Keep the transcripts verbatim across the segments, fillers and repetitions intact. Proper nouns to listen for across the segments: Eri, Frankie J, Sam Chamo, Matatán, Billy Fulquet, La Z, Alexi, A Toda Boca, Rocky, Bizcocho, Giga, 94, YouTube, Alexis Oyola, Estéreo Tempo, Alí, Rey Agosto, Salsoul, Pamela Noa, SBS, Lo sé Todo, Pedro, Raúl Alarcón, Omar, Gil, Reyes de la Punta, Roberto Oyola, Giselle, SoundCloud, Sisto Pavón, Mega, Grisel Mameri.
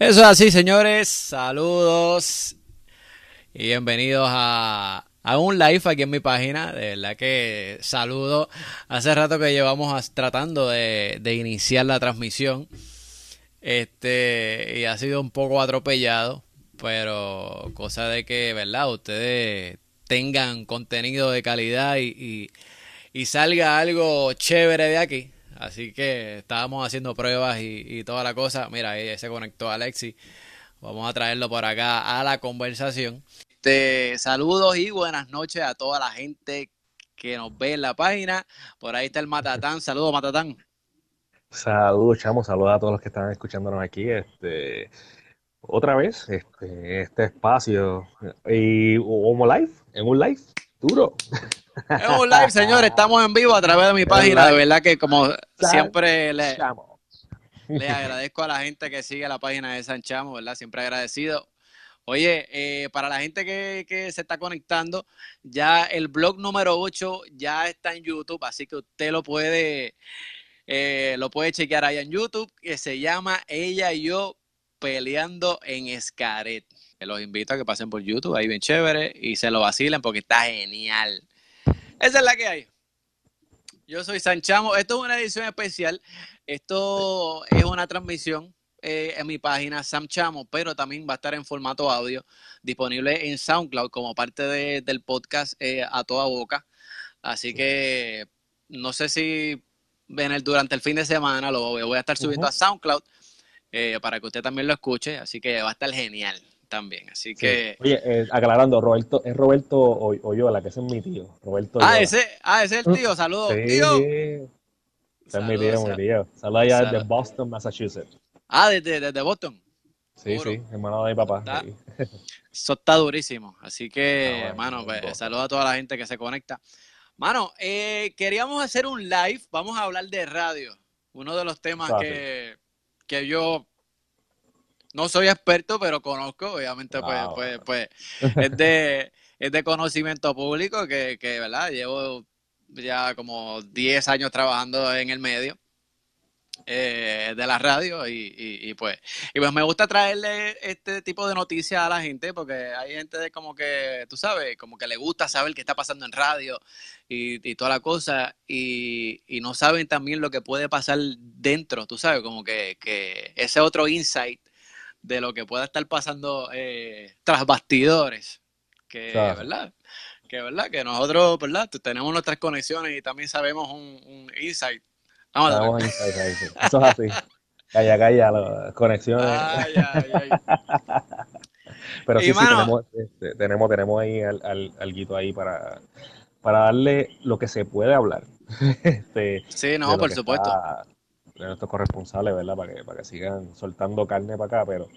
Eso es así, señores. Saludos y bienvenidos a, a un live aquí en mi página. De verdad que saludo. Hace rato que llevamos tratando de, de iniciar la transmisión. Este, y ha sido un poco atropellado, pero cosa de que, ¿verdad?, ustedes tengan contenido de calidad y, y, y salga algo chévere de aquí. Así que estábamos haciendo pruebas y, y toda la cosa. Mira, ahí se conectó Alexi. Vamos a traerlo por acá a la conversación. Este, saludos y buenas noches a toda la gente que nos ve en la página. Por ahí está el Matatán. Saludos, Matatán. Saludos, chamo. Saludos a todos los que están escuchándonos aquí. Este, otra vez, este, este espacio. Y como live, en un live duro. Es un live, señores. Estamos en vivo a través de mi página. De verdad que, como siempre, le, le agradezco a la gente que sigue la página de Sam Chamo, ¿verdad? Siempre agradecido. Oye, eh, para la gente que, que se está conectando, ya el blog número ocho ya está en YouTube, así que usted lo puede, eh, lo puede chequear allá en YouTube, que se llama Ella y Yo Peleando en Escaret. Los invito a que pasen por YouTube, ahí bien chévere, y se lo vacilen porque está genial. Esa es la que hay. Yo soy Sam Chamo. Esto es una edición especial. Esto es una transmisión eh, en mi página Sam Chamo, pero también va a estar en formato audio, disponible en SoundCloud como parte de, del podcast eh, A Toda Boca. Así que no sé si en el, durante el fin de semana lo voy a estar subiendo uh-huh. a SoundCloud eh, para que usted también lo escuche. Así que va a estar genial también, así que... Sí. Oye, eh, aclarando, Roberto, es Roberto Oyola, que ese es mi tío, Roberto Oyola. Ah, ese, ah, ese es el tío, saludos, sí, tío. Ese es mi tío, mi tío. Saludos allá desde Boston, Massachusetts. Ah, desde, desde Boston. Sí, Puro. sí, hermano de mi papá. Está, sí. Eso está durísimo, así que, no, hermano, pues, saludos a toda la gente que se conecta. Mano, eh, queríamos hacer un live, vamos a hablar de radio, uno de los temas que, que yo... No soy experto, pero conozco, obviamente, wow. pues, pues, pues, es de, es de conocimiento público que, que, ¿verdad? Llevo ya como diez años trabajando en el medio eh, de la radio y, y, y, pues, y pues me gusta traerle este tipo de noticias a la gente porque hay gente de como que, tú sabes, como que le gusta saber qué está pasando en radio y, y toda la cosa y, y no saben también lo que puede pasar dentro, tú sabes, como que, que ese otro insight de lo que pueda estar pasando eh, tras bastidores, que claro. verdad, que verdad, que nosotros, verdad, tenemos nuestras conexiones y también sabemos un, un insight. Vamos a ver. Insight ahí, sí. Eso es así. Calla, calla, las conexiones. Ay, ay, ay. Pero y sí, mano, sí, tenemos, este, tenemos, tenemos ahí al, al, al guito ahí para, para darle lo que se puede hablar. Este, sí, no, por supuesto. Está, de nuestros corresponsables, ¿verdad? Para que, para que sigan soltando carne para acá, pero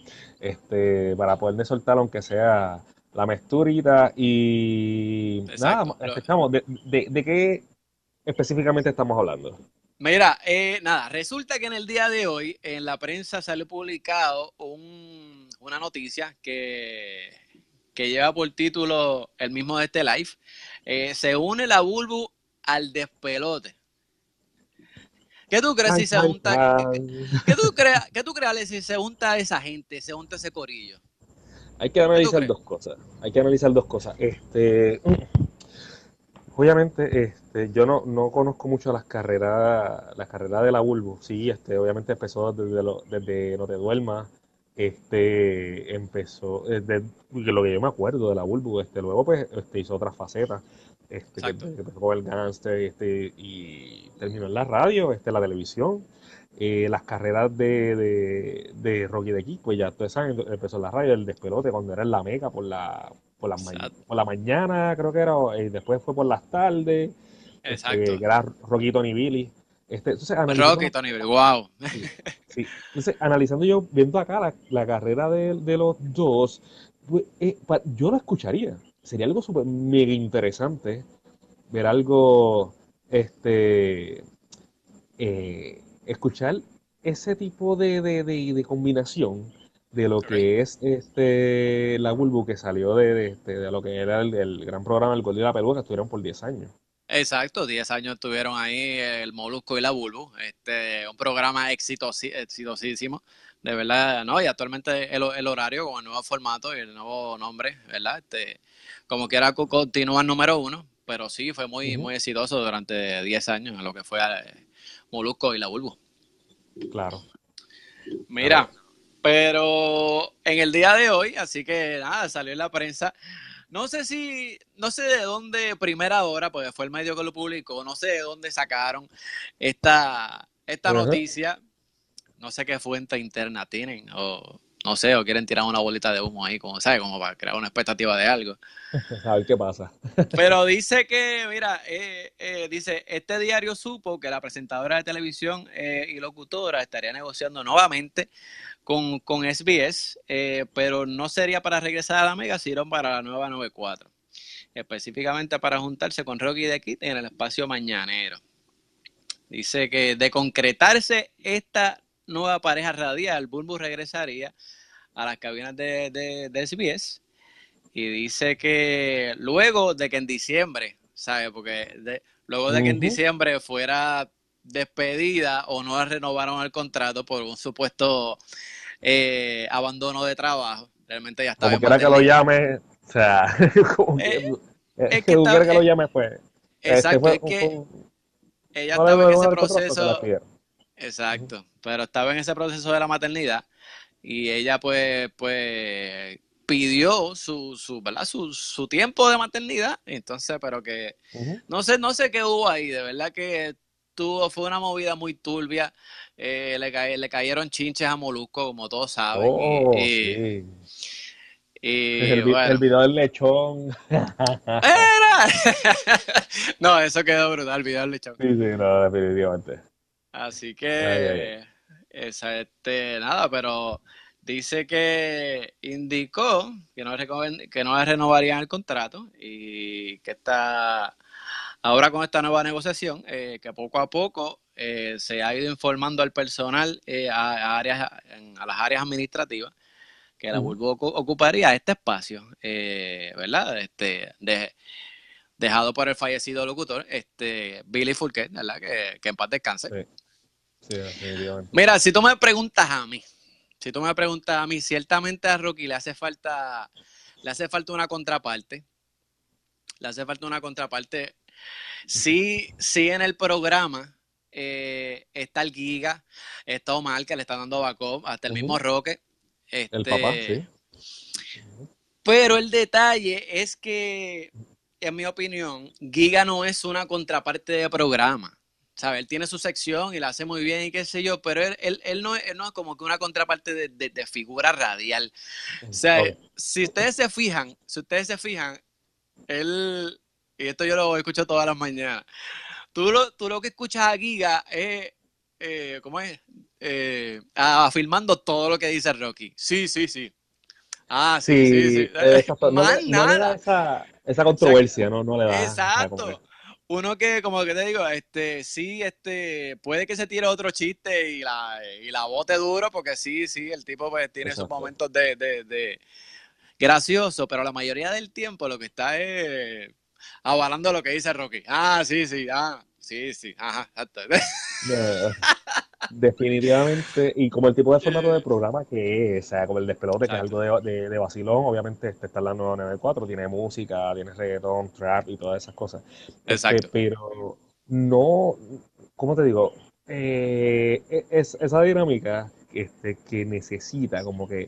este para poderle soltar aunque sea la mesturita y... Exacto, nada, escuchamos, de, de, ¿de qué específicamente estamos hablando? Mira, eh, nada, resulta que en el día de hoy en la prensa sale publicado un, una noticia que, que lleva por título el mismo de este live. Eh, se une la Burbu al Despelote. ¿Qué tú crees ay, si se ay, junta? Ay. ¿Qué tú crees, qué tú crees si se junta esa gente, se junta ese corillo? Hay que analizar dos cosas. Hay que analizar dos cosas. Este, obviamente, este, yo no, no conozco mucho las carreras, las carreras de la Burbu. Sí, este, obviamente empezó desde, lo, desde No Te Duermas, este, empezó desde lo que yo me acuerdo de la Burbu. Este, luego pues, este, hizo otras facetas. Este, que, que empezó con el gánster este, y terminó en la radio, este, la televisión, eh, las carreras de, de, de Rocky de Kiko, pues ya todos saben, empezó en la radio, el Despelote cuando era en la Mega por la, por la, ma por la mañana, creo que era, y después fue por las tardes, este, que era Rocky Tony Billy. Este, entonces, Rocky Tony Billy, wow. Sí, sí. Entonces, analizando yo, viendo acá la, la carrera de, de los dos, pues, eh, pa, yo la escucharía. Sería algo súper mega interesante ver algo, este, eh, escuchar ese tipo de, de, de, de combinación de lo que es este la Burbu que salió de, de, de, de lo que era el, el gran programa El Gol de la Peluca, que estuvieron por diez años. Exacto, diez años estuvieron ahí el Molusco y la Burbu, este, un programa exitosí, exitosísimo. de verdad, no, y actualmente el, el horario con el nuevo formato y el nuevo nombre, ¿verdad? Este, como que era continúa número uno, pero sí fue muy, uh-huh. muy exitoso durante diez años en lo que fue Molusco y la Burbu. Claro. Mira, claro. Pero en el día de hoy, así que nada, salió en la prensa. No sé si, no sé de dónde, Primera Hora, porque fue el medio que lo publicó, no sé de dónde sacaron esta, esta uh-huh. noticia. No sé qué fuente interna tienen, o no sé, o quieren tirar una bolita de humo ahí, como, ¿sabes? Como para crear una expectativa de algo. A ver qué pasa. Pero dice que, mira, eh, eh, dice, este diario supo que la presentadora de televisión eh, y locutora estaría negociando nuevamente con, con S B S, eh, pero no sería para regresar a la Mega, sino para la nueva noventa y cuatro. Específicamente para juntarse con Rocky de Kid en el espacio mañanero. Dice que de concretarse esta nueva pareja radial, Burbu regresaría a las cabinas de, de, de S B S, y dice que luego de que en diciembre, ¿sabes? Porque de, luego de uh-huh. que en diciembre fuera despedida o no renovaron el contrato por un supuesto eh, abandono de trabajo, realmente ya estaba. Como quiera que lo llame, o sea, como eh, que, es que, como quiera que lo llame, pues. Exacto, este fue, es que un, un, ella no estaba en ese proceso. Exacto, pero estaba en ese proceso de la maternidad y ella pues pues pidió su su, ¿verdad? su, su tiempo de maternidad, entonces, pero que uh-huh. no sé no sé qué hubo ahí, de verdad que tuvo fue una movida muy turbia, eh, le, ca le cayeron chinches a Molusco, como todos saben. Oh, y, y, sí. Y, el, bueno. el video del lechón. ¡Era! No, eso quedó brutal, el video del lechón. Sí, sí, no, definitivamente. Así que, ay, ay. Esa, este, nada, pero dice que indicó que no, que no renovarían el contrato y que está, ahora con esta nueva negociación, eh, que poco a poco eh, se ha ido informando al personal, eh, a, a, áreas, a las áreas administrativas, que la Burbu ocuparía este espacio, eh, ¿verdad? Este, de... dejado por el fallecido locutor, este Billy Fulquet, ¿verdad? Que, que en paz descanse. Sí, sí, mira, si tú me preguntas a mí, si tú me preguntas a mí, ciertamente a Rocky le hace falta, le hace falta una contraparte, le hace falta una contraparte. Sí, sí en el programa eh, está el Giga, está Omar, que le está dando backup, hasta el uh-huh. mismo Roque. Este, el papá, sí. Pero el detalle es que, en mi opinión, Giga no es una contraparte de programa, ¿sabes? Él tiene su sección y la hace muy bien y qué sé yo, pero él, él, él, no, él no es como que una contraparte de, de, de figura radial. O sea, oh. si ustedes se fijan, si ustedes se fijan, él, y esto yo lo escucho todas las mañanas, tú lo, tú lo que escuchas a Giga es, eh, ¿cómo es? Eh, afirmando todo lo que dice Rocky. Sí, sí, sí. Ah, sí, sí, sí. sí. Exacto. No, Más no nada. Le da esa, esa controversia, exacto. ¿no? No le da. Exacto. Uno que, como que te digo, este, sí, este, puede que se tire otro chiste y la, y la bote duro, porque sí, sí, el tipo pues tiene exacto. esos momentos de, de, de gracioso, pero la mayoría del tiempo lo que está es avalando lo que dice Rocky. Ah, sí, sí, ah, sí, sí, ajá, exacto. Yeah. Definitivamente, y como el tipo de formato de programa que es, o sea, como el despelote, que exacto. es algo de, de, de vacilón, obviamente este está en la nueva noventa y cuatro, tiene música, tiene reggaetón, trap y todas esas cosas. Exacto. Este, pero no, ¿cómo te digo? Eh, es, esa dinámica este, que necesita, como que,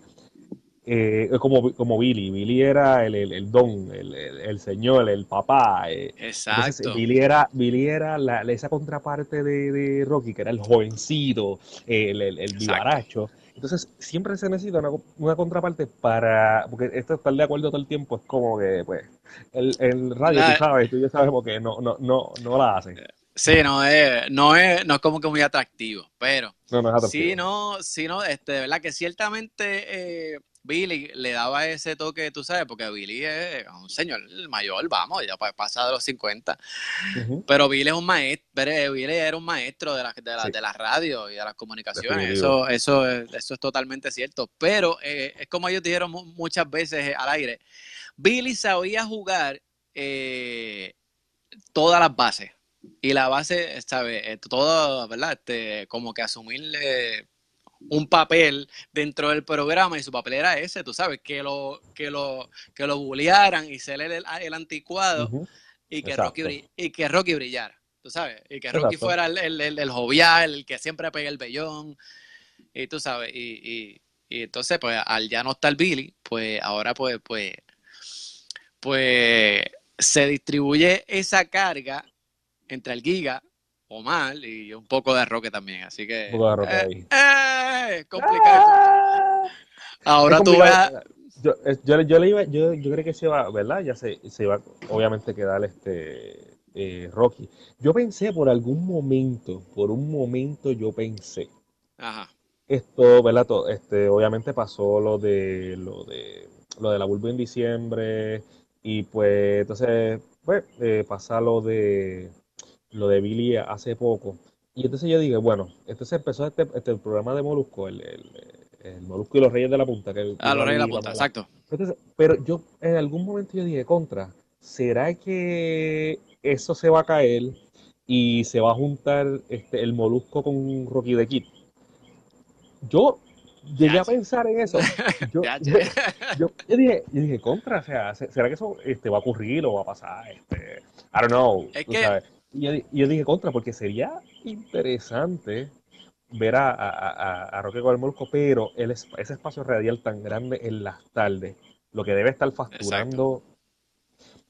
eh, como, como Billy, Billy era el, el, el don, el, el, el señor, el papá. Eh. Exacto. Entonces, Billy era, Billy era la, esa contraparte de, de Rocky, que era el jovencito, el, el, el vivaracho. Entonces, siempre se necesita una, una contraparte para, porque esto estar de acuerdo todo el tiempo es como que, pues, el, el radio, la, tú sabes, tú y yo sabemos que no, no, no, no la hacen. Sí, no es, no es, no es como que muy atractivo, pero no, no es atractivo. Sí, no, sí, no, este, de verdad que ciertamente eh, Billy le daba ese toque, tú sabes, porque Billy es un señor mayor, vamos, ya pasa de los cincuenta. Uh-huh. Pero Billy es un maestro, Billy era un maestro de la, de la, sí. de la radio y de las comunicaciones. Eso, eso, es, eso es totalmente cierto. Pero eh, es como ellos dijeron muchas veces al aire, Billy sabía jugar eh, todas las bases. Y la base, ¿sabes? Todo, ¿verdad? Este, como que asumirle un papel dentro del programa y su papel era ese, tú sabes, que lo, que lo, que lo bullearan y ser el, el, el anticuado uh-huh. y, que Rocky, y que Rocky brillara, tú sabes, y que Rocky Exacto. fuera el, el, el, el jovial, el que siempre pega el vellón, y tú sabes, y, y, y entonces pues al ya no estar Billy, pues ahora pues, pues, pues se distribuye esa carga entre el Giga, Omar y un poco de Roque también, así que un poco de Roque ahí. Eh, eh, complicado. Ah, ahora es complicado. Tú ves yo, yo, yo le iba, yo, yo creo que se iba, ¿verdad? Ya se, se iba obviamente a quedar este eh, Rocky. Yo pensé por algún momento, por un momento yo pensé. Ajá. Esto, ¿verdad? Todo, este, obviamente pasó lo de lo de lo de la Burbu en diciembre y pues entonces pues eh, pasa lo de lo de Billy hace poco. Y entonces yo dije, bueno, entonces empezó este, este programa de Molusco, el, el, el Molusco y los Reyes de la Punta. Que ah, los Reyes de la Punta, exacto. Entonces, pero yo en algún momento yo dije, contra, ¿será que eso se va a caer y se va a juntar este, el Molusco con Rocky de Kid? Yo llegué ya a pensar en eso. Yo, yo, yo, yo, dije, yo dije, contra, o sea, ¿será que eso este, va a ocurrir o va a pasar? Este, I don't know, es tú que... sabes. Y yo dije contra, porque sería interesante ver a, a, a Roque con el Molusco, pero el, ese espacio radial tan grande en las tardes, lo que debe estar facturando,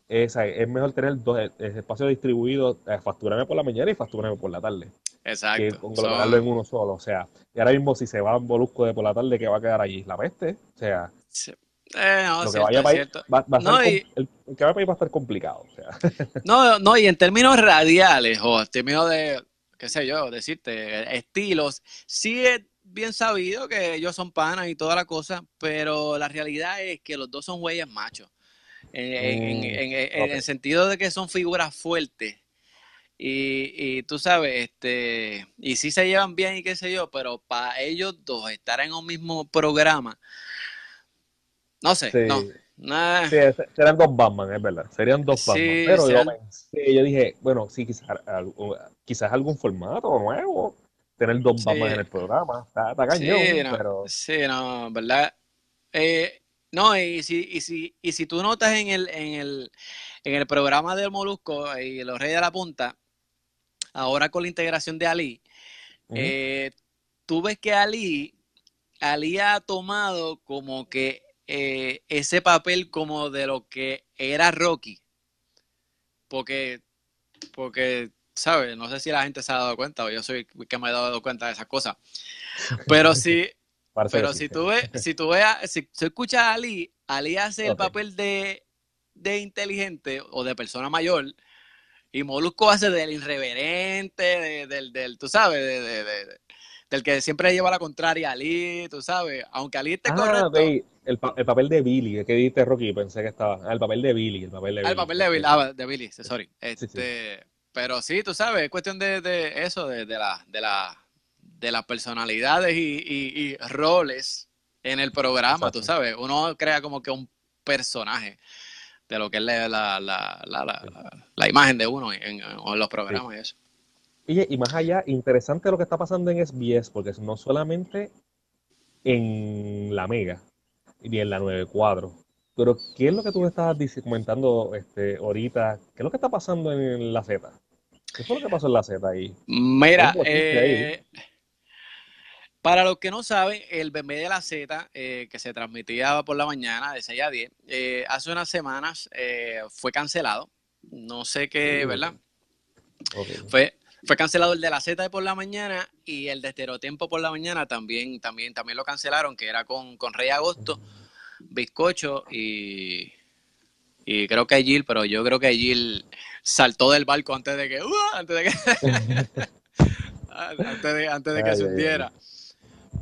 es, es mejor tener dos espacios distribuidos, eh, facturarme por la mañana y facturarme por la tarde. Exacto. Que conglomerarlo so, en uno solo, o sea, y ahora mismo si se va un Molusco de por la tarde, ¿qué va a quedar allí? La peste, o sea... Sí. Eh, no, lo que cierto, vaya para ahí, va, va no, y, el, el que vaya para ahí va a estar complicado. O sea. No, no, y en términos radiales, o en términos de, qué sé yo, decirte, estilos, sí es bien sabido que ellos son panas y toda la cosa, pero la realidad es que los dos son güeyes machos. En, mm, en, en, en, okay. en el sentido de que son figuras fuertes. Y, y tú sabes, este, y sí se llevan bien y qué sé yo, pero para ellos dos estar en un mismo programa. No sé, sí. no. Nah. Sí, serán dos Batman, es verdad. Serían dos sí, Batman. Pero sean... yo, pensé, yo dije, bueno, sí, quizás, quizás algún formato nuevo. Tener dos sí. Batman en el programa. Está, está cañón, sí, no, pero... Sí, no, ¿verdad? Eh, no, y si, y, si, y si tú notas en el, en el, en el programa del Molusco y los Reyes de la Punta, ahora con la integración de Alí, uh-huh. eh, tú ves que Alí, Alí ha tomado como que Eh, ese papel como de lo que era Rocky, porque porque sabes, no sé si la gente se ha dado cuenta o yo soy que me he dado cuenta de esas cosas, pero si pero si tú ves si tú ves si tú escuchas a Alí Alí hace okay. el papel de de inteligente o de persona mayor y Molusco hace del irreverente de, del del tú sabes de, de, de, de del que siempre lleva la contraria a Alí, tú sabes, aunque Alí esté ah, correcto. Okay. El, pa el papel de Billy, que dijiste Rocky, pensé que estaba... Ah, el papel de Billy, el papel de Billy. El papel de Billy, ah, de Billy, sorry. Este, sí, sí. Pero sí, tú sabes, es cuestión de, de eso, de, de, la, de, la, de las personalidades y, y, y roles en el programa, Exacto. tú sabes. Uno crea como que un personaje de lo que es la, la, la, la, la, la imagen de uno en, en los programas sí. y eso. Oye, y más allá, interesante lo que está pasando en S B S, porque no solamente en la Mega, ni en la noventa y cuatro. Pero, ¿qué es lo que tú me estabas comentando este, ahorita? ¿Qué es lo que está pasando en la Z? ¿Qué fue lo que pasó en la Z ahí? Mira, eh, ahí? Para los que no saben, el B M W de la Z, eh, que se transmitía por la mañana de seis a diez, eh, hace unas semanas eh, fue cancelado. No sé qué, sí, ¿verdad? Okay. Fue... Fue cancelado el de la Z por la mañana y el de Estéreo Tempo por la mañana también, también, también lo cancelaron, que era con, con Rey Agosto, Bizcocho y, y creo que Gil, pero yo creo que Gil saltó del barco antes de que uh, antes de que antes de, antes de que se hundiera.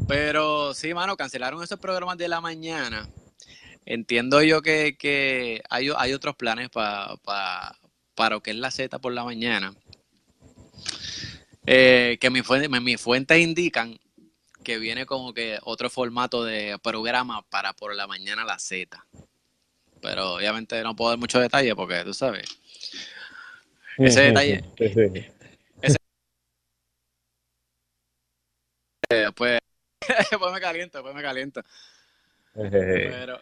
Pero sí, mano, cancelaron esos programas de la mañana. Entiendo yo que, que hay, hay otros planes para pa, pa lo que es la Z por la mañana. Eh, que mis fuentes, mis fuentes indican que viene como que otro formato de programa para por la mañana la Z, pero obviamente no puedo dar mucho detalle porque tú sabes ese detalle ese, pues Después me caliento, después me caliento. Pero,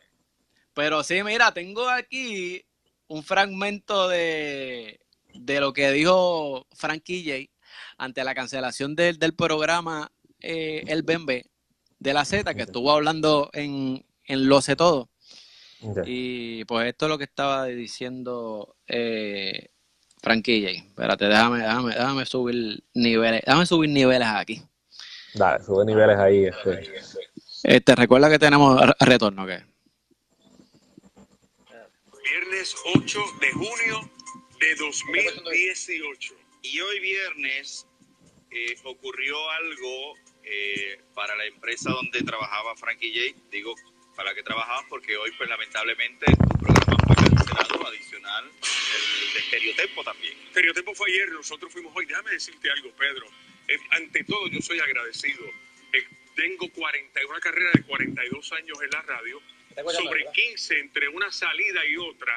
pero sí, mira, tengo aquí un fragmento de, de lo que dijo Frankie J ante la cancelación del, del programa eh, El Bembe de La Z, que estuvo hablando en, en Lo Sé Todo. Okay. Y pues esto es lo que estaba diciendo eh, Frankie J. Espérate, déjame, déjame, déjame subir niveles, déjame subir niveles aquí. Dale, sube niveles ahí. Este. Este, recuerda que tenemos retorno, ¿qué? Viernes ocho de junio de dos mil dieciocho. Y hoy viernes eh, ocurrió algo eh, para la empresa donde trabajaba Frankie J. Digo, para la que trabajaba, porque hoy, pues lamentablemente, tu programa fue cancelado. Adicional, el de Estéreo Tempo también. Estéreo Tempo fue ayer, nosotros fuimos hoy. Déjame decirte algo, Pedro. Ante todo, yo soy agradecido. Eh, tengo cuarenta y una carrera de cuarenta y dos años en la radio. Sobre quince, entre una salida y otra,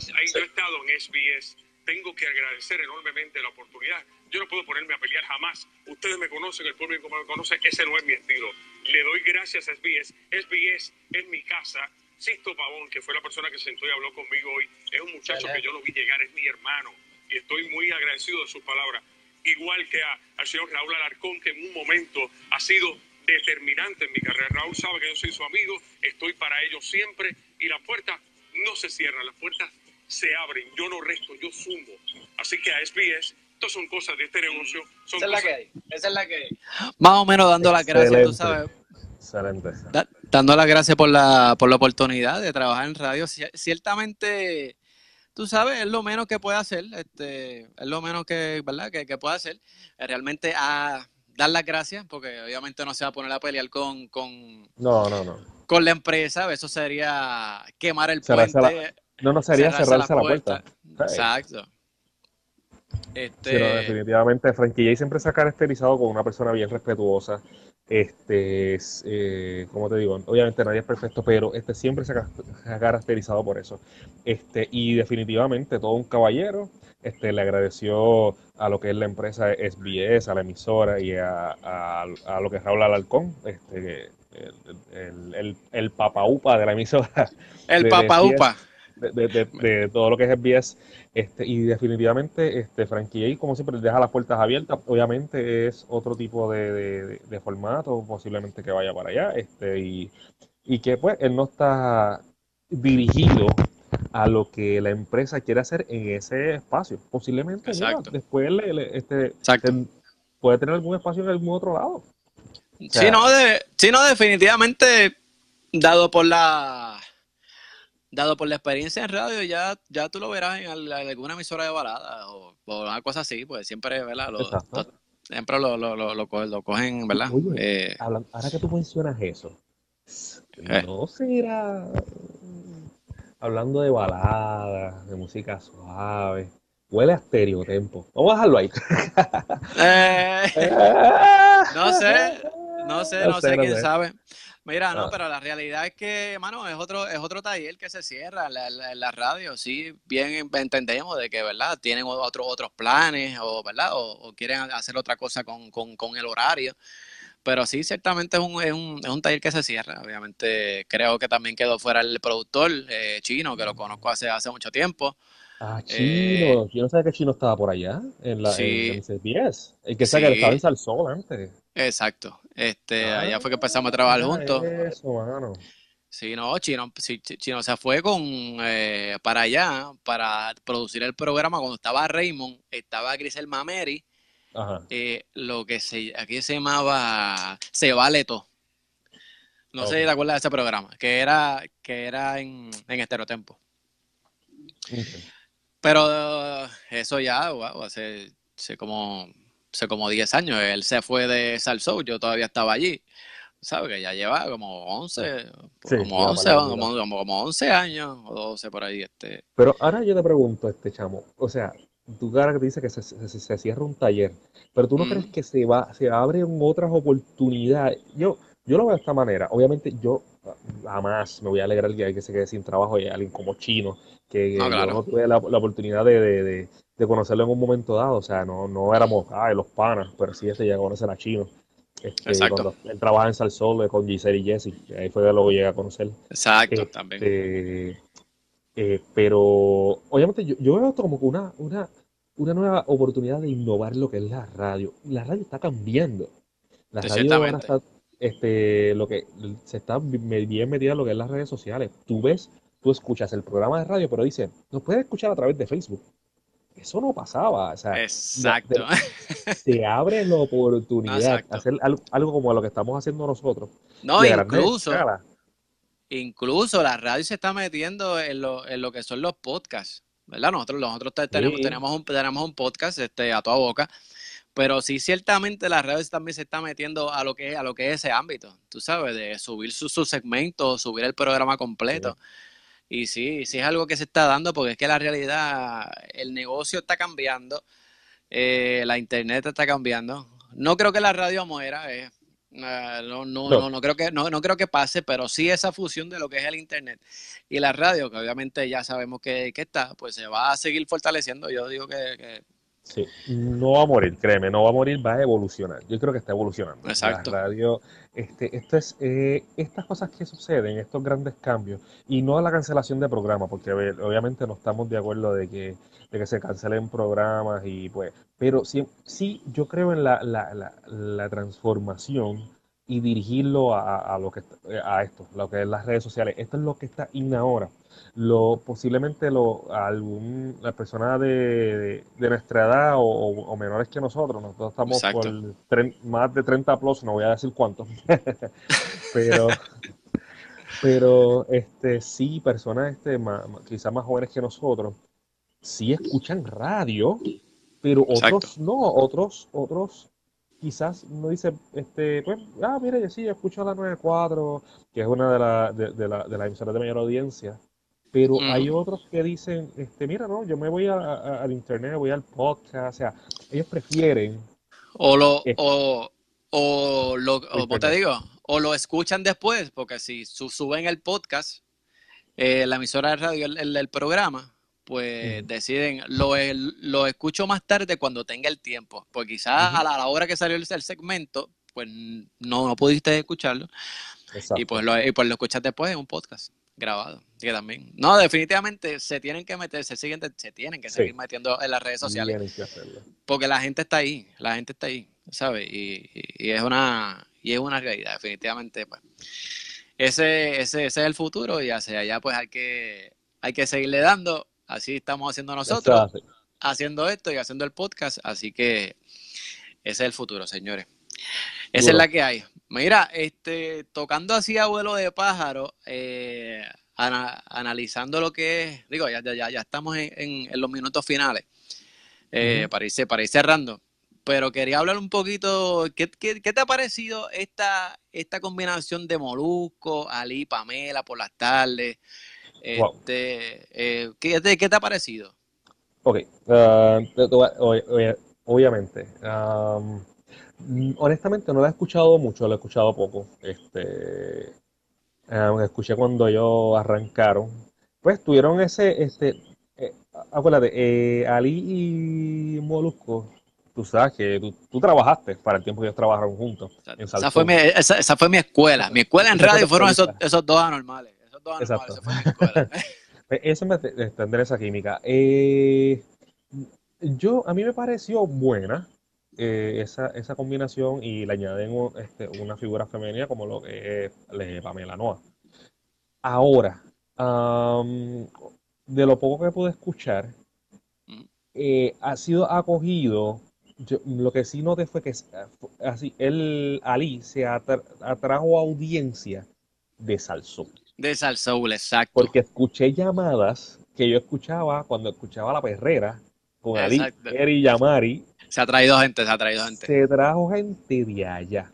sí, ahí sí. Yo he estado en S B S. Tengo que agradecer enormemente la oportunidad. Yo no puedo ponerme a pelear jamás. Ustedes me conocen, el público me conoce. Ese no es mi estilo. Le doy gracias a S B S. S B S es mi casa. Sisto Pavón, que fue la persona que sentó y habló conmigo hoy, es un muchacho que yo no vi llegar, es mi hermano. Y estoy muy agradecido de sus palabras. Igual que a, al señor Raúl Alarcón, que en un momento ha sido determinante en mi carrera. Raúl sabe que yo soy su amigo, estoy para ellos siempre, y las puertas no se cierran, las puertas se abren, yo no resto, yo sumo. Así que a S B S, estas son cosas de este negocio. Son esa cosas... es la que hay, esa es la que hay. Más o menos dando las gracias, tú sabes. Excelente. Da, dando las gracias por la, por la oportunidad de trabajar en radio. Ciertamente... Tú sabes, es lo menos que puede hacer, este, es lo menos que, ¿verdad? Que, que puede hacer, realmente a dar las gracias, porque obviamente no se va a poner a pelear con, con, no, no, no. con la empresa, eso sería quemar el cerrarse puente. La, no, no sería cerrarse, cerrarse la, la puerta. puerta. Sí. Exacto. Este... Sí, no, definitivamente, Frankie J siempre se ha caracterizado como una persona bien respetuosa. Este, eh, como te digo, obviamente nadie es perfecto, pero este siempre se ha caracterizado por eso. Este, y definitivamente todo un caballero. Este, le agradeció a lo que es la empresa S B S, a la emisora y a, a, a lo que es Raúl Alarcón, este, el, el, el, el papaupa de la emisora. El papaupa. De, de, de, de todo lo que es S B S, este, y definitivamente este, Frankie J, como siempre, deja las puertas abiertas. Obviamente es otro tipo de, de, de formato, posiblemente que vaya para allá, este, y, y que pues él no está dirigido a lo que la empresa quiere hacer en ese espacio, posiblemente mira, después le, le, este, puede tener algún espacio en algún otro lado. O sea, si, no de, si no, definitivamente, dado por la Dado por la experiencia en radio, ya, ya tú lo verás en alguna emisora de balada o, o una cosa así, pues siempre, ¿verdad? Lo, lo, siempre lo, lo, lo, lo, cogen, lo cogen, ¿verdad? Oye, eh, ahora que tú mencionas eso, ¿no será? Hablando de baladas, de música suave, huele a Estéreo Tempo. Vamos a dejarlo ahí. eh, no sé, no sé, no, no sé, sé, quién no sé. sabe. Mira, no, ah. pero la realidad es que, mano, es otro es otro taller que se cierra en la, la, la radio. Sí, bien entendemos de que, ¿verdad? Tienen otros otros planes o, ¿verdad? O, o quieren hacer otra cosa con, con, con el horario. Pero sí, ciertamente es un, es, un, es un taller que se cierra. Obviamente, creo que también quedó fuera el productor eh, chino, que lo conozco hace, hace mucho tiempo. Ah, Chino. Eh, Yo no sabía que Chino estaba por allá, en la sí, en, en C B S. El que sabe sí. que estaba en Salsoul antes. Exacto, este, ah, allá fue que empezamos a trabajar juntos. Eso, mano. Sí, no, Chino, sí, Chino o se fue con eh, para allá para producir el programa cuando estaba Raymond, estaba Grisel Mameri, Ajá. Eh, lo que se aquí se llamaba Se Vale Todo. No okay. sé si te acuerdas de ese programa, que era que era en, en Estéreo Tempo. Okay. Pero eso ya, wow, hace, hace como... hace como diez años, él se fue de Salsoul, yo todavía estaba allí, ¿sabes? Que ya lleva como once, sí, como, once como, como, como once años o doce por ahí. Este. Pero ahora yo te pregunto, este chamo, o sea, tu cara que te dice que se, se, se cierra un taller, pero tú no mm. crees que se va se abren otras oportunidades. Yo yo lo veo de esta manera, obviamente yo jamás me voy a alegrar que, que se quede sin trabajo y alguien como Chino, que no, claro. no tuve la, la oportunidad de... de, de de conocerlo en un momento dado, o sea, no, no éramos, ah, los panas, pero sí, este ya conocer a Chino. Este, exacto. Él trabaja en Salsoul con Giselle y Jesse, ahí fue de lo que llegué a conocer. Exacto, este, también. Eh, pero, obviamente, yo, yo veo esto como una, una, una nueva oportunidad de innovar lo que es la radio. La radio está cambiando. La radio ahora está, este, lo que, se está bien metida en lo que es las redes sociales. Tú ves, tú escuchas el programa de radio, pero dicen, nos puedes escuchar a través de Facebook. Eso no pasaba. O sea, exacto. Se abre la oportunidad exacto. de hacer algo, algo como lo que estamos haciendo nosotros. No, incluso, incluso la radio se está metiendo en lo, en lo que son los podcasts, ¿verdad? Nosotros, nosotros tenemos, sí. tenemos, un, tenemos un podcast este, a toda boca, pero sí, ciertamente la radio también se está metiendo a lo que, a lo que es ese ámbito, tú sabes, de subir sus su segmentos, subir el programa completo. Sí. Y sí, sí es algo que se está dando porque es que la realidad, el negocio está cambiando, eh, la internet está cambiando. No creo que la radio muera, eh, no, no, no. No, no, creo que, no, no creo que pase, pero sí esa fusión de lo que es el internet y la radio, que obviamente ya sabemos que, que está, pues se va a seguir fortaleciendo. Yo digo que, que... Sí, no va a morir, créeme, no va a morir, va a evolucionar. Yo creo que está evolucionando. Exacto. La radio, este, esto es, eh, estas cosas que suceden, estos grandes cambios, y no la cancelación de programas, porque obviamente no estamos de acuerdo de que, de que se cancelen programas, y pues, pero sí, sí yo creo en la, la, la, la transformación y dirigirlo a, a lo que a esto, lo que es las redes sociales. Esto es lo que está in ahora. Lo, posiblemente lo, algún, las personas de, de, de nuestra edad o, o menores que nosotros, nosotros estamos exacto. por tre, más de treinta plus, no voy a decir cuántos, pero, pero este, sí, personas este, más, quizás más jóvenes que nosotros, sí escuchan radio, pero exacto. otros no, otros, otros quizás no dice, este, pues, ah, mire, yo sí, yo escucho a la noventa y cuatro, que es una de las de, de la, de la emisoras de mayor audiencia, pero mm. hay otros que dicen, este, mira, no, yo me voy a, a, al internet, voy al podcast, o sea, ellos prefieren. O lo, eh, o, o lo, o, ¿cómo te digo? O lo escuchan después, porque si suben el podcast, eh, la emisora de radio, el, el, el programa, pues deciden, lo, lo escucho más tarde cuando tenga el tiempo, pues quizás uh-huh. a, la, a la hora que salió el, el segmento, pues no, no pudiste escucharlo, y pues, lo, y pues lo escuchas después en un podcast grabado, que también, no, definitivamente se tienen que meter, se, siguen, se tienen que sí. seguir metiendo en las redes sociales, porque la gente está ahí, la gente está ahí, ¿sabes? Y, y, y, es, una, y es una realidad, definitivamente, pues. ese, ese, ese es el futuro, y hacia allá pues hay que, hay que seguirle dando. Así estamos haciendo nosotros, está, sí. haciendo esto y haciendo el podcast. Así que ese es el futuro, señores. Esa bueno. es la que hay. Mira, este, tocando así a vuelo de pájaro, eh, ana, analizando lo que es, digo, ya, ya, ya estamos en, en, en los minutos finales, eh, uh-huh. para, irse, para ir cerrando. Pero quería hablar un poquito, ¿qué, qué, qué te ha parecido esta, esta combinación de Molusco, Alí, Pamela por las tardes? Este, wow. eh, ¿qué, te, ¿Qué te ha parecido? Ok, uh, obviamente. Um, honestamente no la he escuchado mucho, la he escuchado poco. Este, um, escuché cuando ellos arrancaron. Pues tuvieron ese, este, eh, acuérdate, eh, Alí y Molusco, tú sabes que tú, tú trabajaste para el tiempo que ellos trabajaron juntos. O sea, en esa, fue mi, esa, esa fue mi escuela. Mi escuela en radio fueron esos, esos dos anormales. Todo exacto. Eso me tendré esa química. Eh, yo, a mí me pareció buena eh, esa, esa combinación y le añaden un, este, una figura femenina como lo que es eh, Pamela Noa. Ahora, um, de lo poco que pude escuchar, eh, ha sido acogido. Yo, lo que sí noté fue que así, el Alí se atra- atrajo audiencia de Salsoul. De Salsoul, exacto. Porque escuché llamadas que yo escuchaba cuando escuchaba La Perrera con Alí, Eri y Yamari. Se ha traído gente, se ha traído gente. Se trajo gente de allá.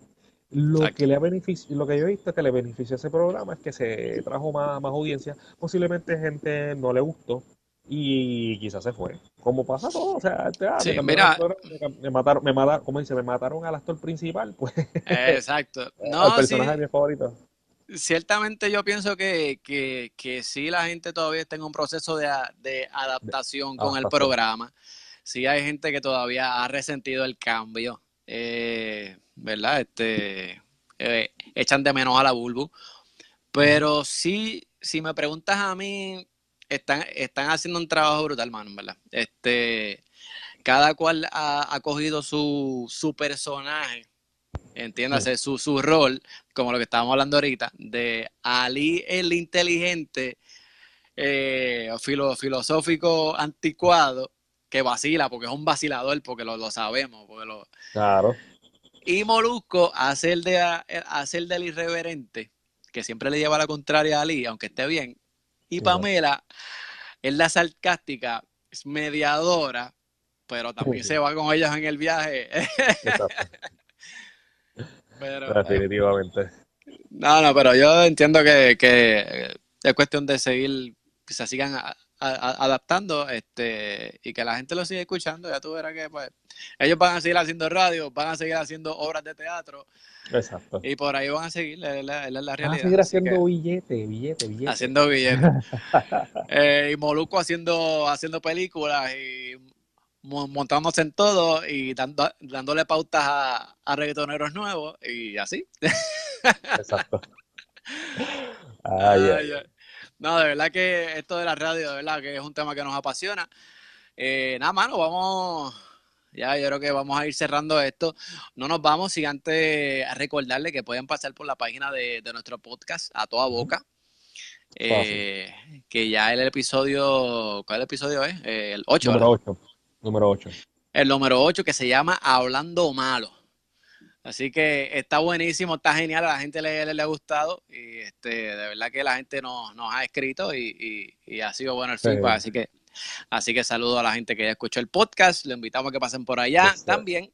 Lo exacto. que le beneficio, lo que yo he visto que le benefició a ese programa es que se trajo más, más audiencia. Posiblemente gente no le gustó y quizás se fue. Como pasa todo, o sea, te, ah, sí, me, mira, actor, me mataron, me mataron, como dice, me mataron al actor principal, pues. Exacto. No, al personaje sí. de mi favorito. Ciertamente yo pienso que, que, que sí, la gente todavía está en un proceso de, de adaptación con el programa. Sí hay gente que todavía ha resentido el cambio, eh, ¿verdad? Este, eh, echan de menos a la Burbu. Pero sí, si me preguntas a mí, están, están haciendo un trabajo brutal, mano, ¿verdad? Este, cada cual ha, ha cogido su, su personaje, entiéndase, sí. su, su rol, como lo que estábamos hablando ahorita, de Alí el inteligente, eh, filo, filosófico anticuado, que vacila, porque es un vacilador, porque lo, lo sabemos. Porque lo... Claro. Y Molusco hace el, de, hace el del irreverente, que siempre le lleva la contraria a Alí, aunque esté bien. Y Pamela es la sarcástica, es mediadora, pero también sí. se va con ellas en el viaje. Exacto. Pero, definitivamente. No, no, pero yo entiendo que, que es cuestión de seguir, que se sigan a, a, adaptando este y que la gente lo siga escuchando. Ya tú verás que pues, ellos van a seguir haciendo radio, van a seguir haciendo obras de teatro. Exacto. Y por ahí van a seguir, es la, la, la realidad. Van a seguir haciendo billetes, billetes, billetes. Haciendo billetes. eh, y Molusco haciendo, haciendo películas y... montándose en todo y dando, dándole pautas a, a reggaetoneros nuevos y así. Exacto. Ah, yeah. Ay, no, de verdad que esto de la radio, de verdad que es un tema que nos apasiona. Eh, nada, mano, vamos, ya yo creo que vamos a ir cerrando esto. No nos vamos sin antes recordarle que pueden pasar por la página de, de nuestro podcast, A Toda Boca. Mm-hmm. Eh, que ya el episodio, ¿cuál episodio es? Eh, el ocho. Número ocho. Número ocho. El número ocho que se llama Hablando Malo. Así que está buenísimo, está genial, a la gente le, le, le ha gustado y este, de verdad que la gente nos, nos ha escrito y, y, y ha sido bueno el sí. feedback. Así que, así que saludo a la gente que ya escuchó el podcast, le invitamos a que pasen por allá. Sí. También,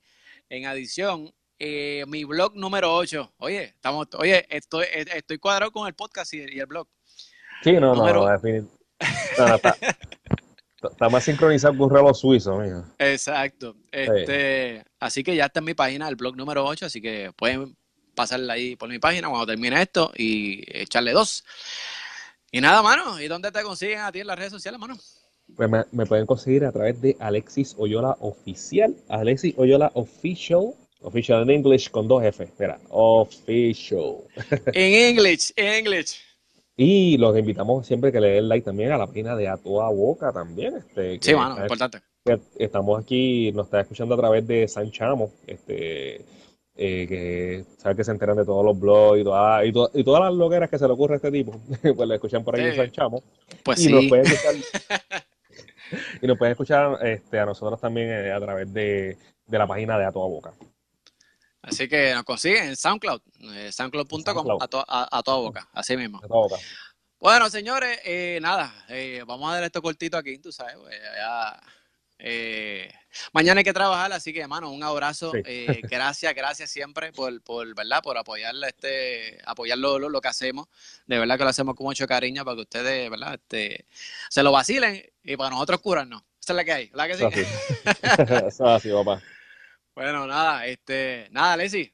en adición, eh, mi blog número ocho. Oye, estamos, oye, estoy, estoy cuadrado con el podcast y el, y el blog. Sí, no, número... no, definitivamente. No, no, está... Está más sincronizado con un reloj suizo, amigo. Exacto. Este, sí. Así que ya está en mi página, el blog número ocho, así que pueden pasarla ahí por mi página cuando termine esto y echarle dos. Y nada, mano, ¿y dónde te consiguen a ti en las redes sociales, mano? Pues me, me pueden conseguir a través de Alexis Oyola Oficial, Alexis Oyola Official, Official en English con dos F, espera, Official. En English, en English. Y los invitamos siempre que le den like también a la página de A Toda Boca también. Este, sí, bueno, está, importante. Estamos aquí, nos está escuchando a través de Sam Chamo, este, eh, que sabe que se enteran de todos los blogs y, toda, y, to, y todas las logueras que se le ocurre a este tipo. Pues lo escuchan por ahí sí. en Sam Chamo. Pues y sí. Nos pueden escuchar, y nos pueden escuchar este, a nosotros también eh, a través de, de la página de A Toda Boca. Así que nos consiguen en SoundCloud, eh, SoundCloud punto com, SoundCloud. a, to, a, a toda boca, así mismo. A toda boca. Bueno, señores, eh, nada, eh, vamos a dar esto cortito aquí, tú sabes. Pues, ya, eh, mañana hay que trabajar, así que, hermano, un abrazo. Sí. Eh, gracias, gracias siempre por, por, ¿verdad? Por apoyar, este, apoyar lo, lo, lo que hacemos. De verdad que lo hacemos con mucho cariño para que ustedes, ¿verdad? Este, se lo vacilen y para nosotros curarnos. Esa es la que hay, ¿verdad que sí? Eso es así, papá. Bueno, nada, este, nada, Alexi,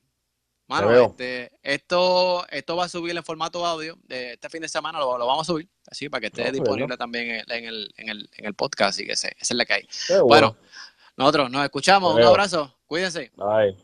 mano, este, esto, esto va a subir en formato audio, eh, este fin de semana lo, lo vamos a subir, así, para que esté no, disponible no. también en el, en el, en el podcast, así que esa es la que hay. Qué bueno, bueno, nosotros nos escuchamos, un abrazo, cuídense. Bye.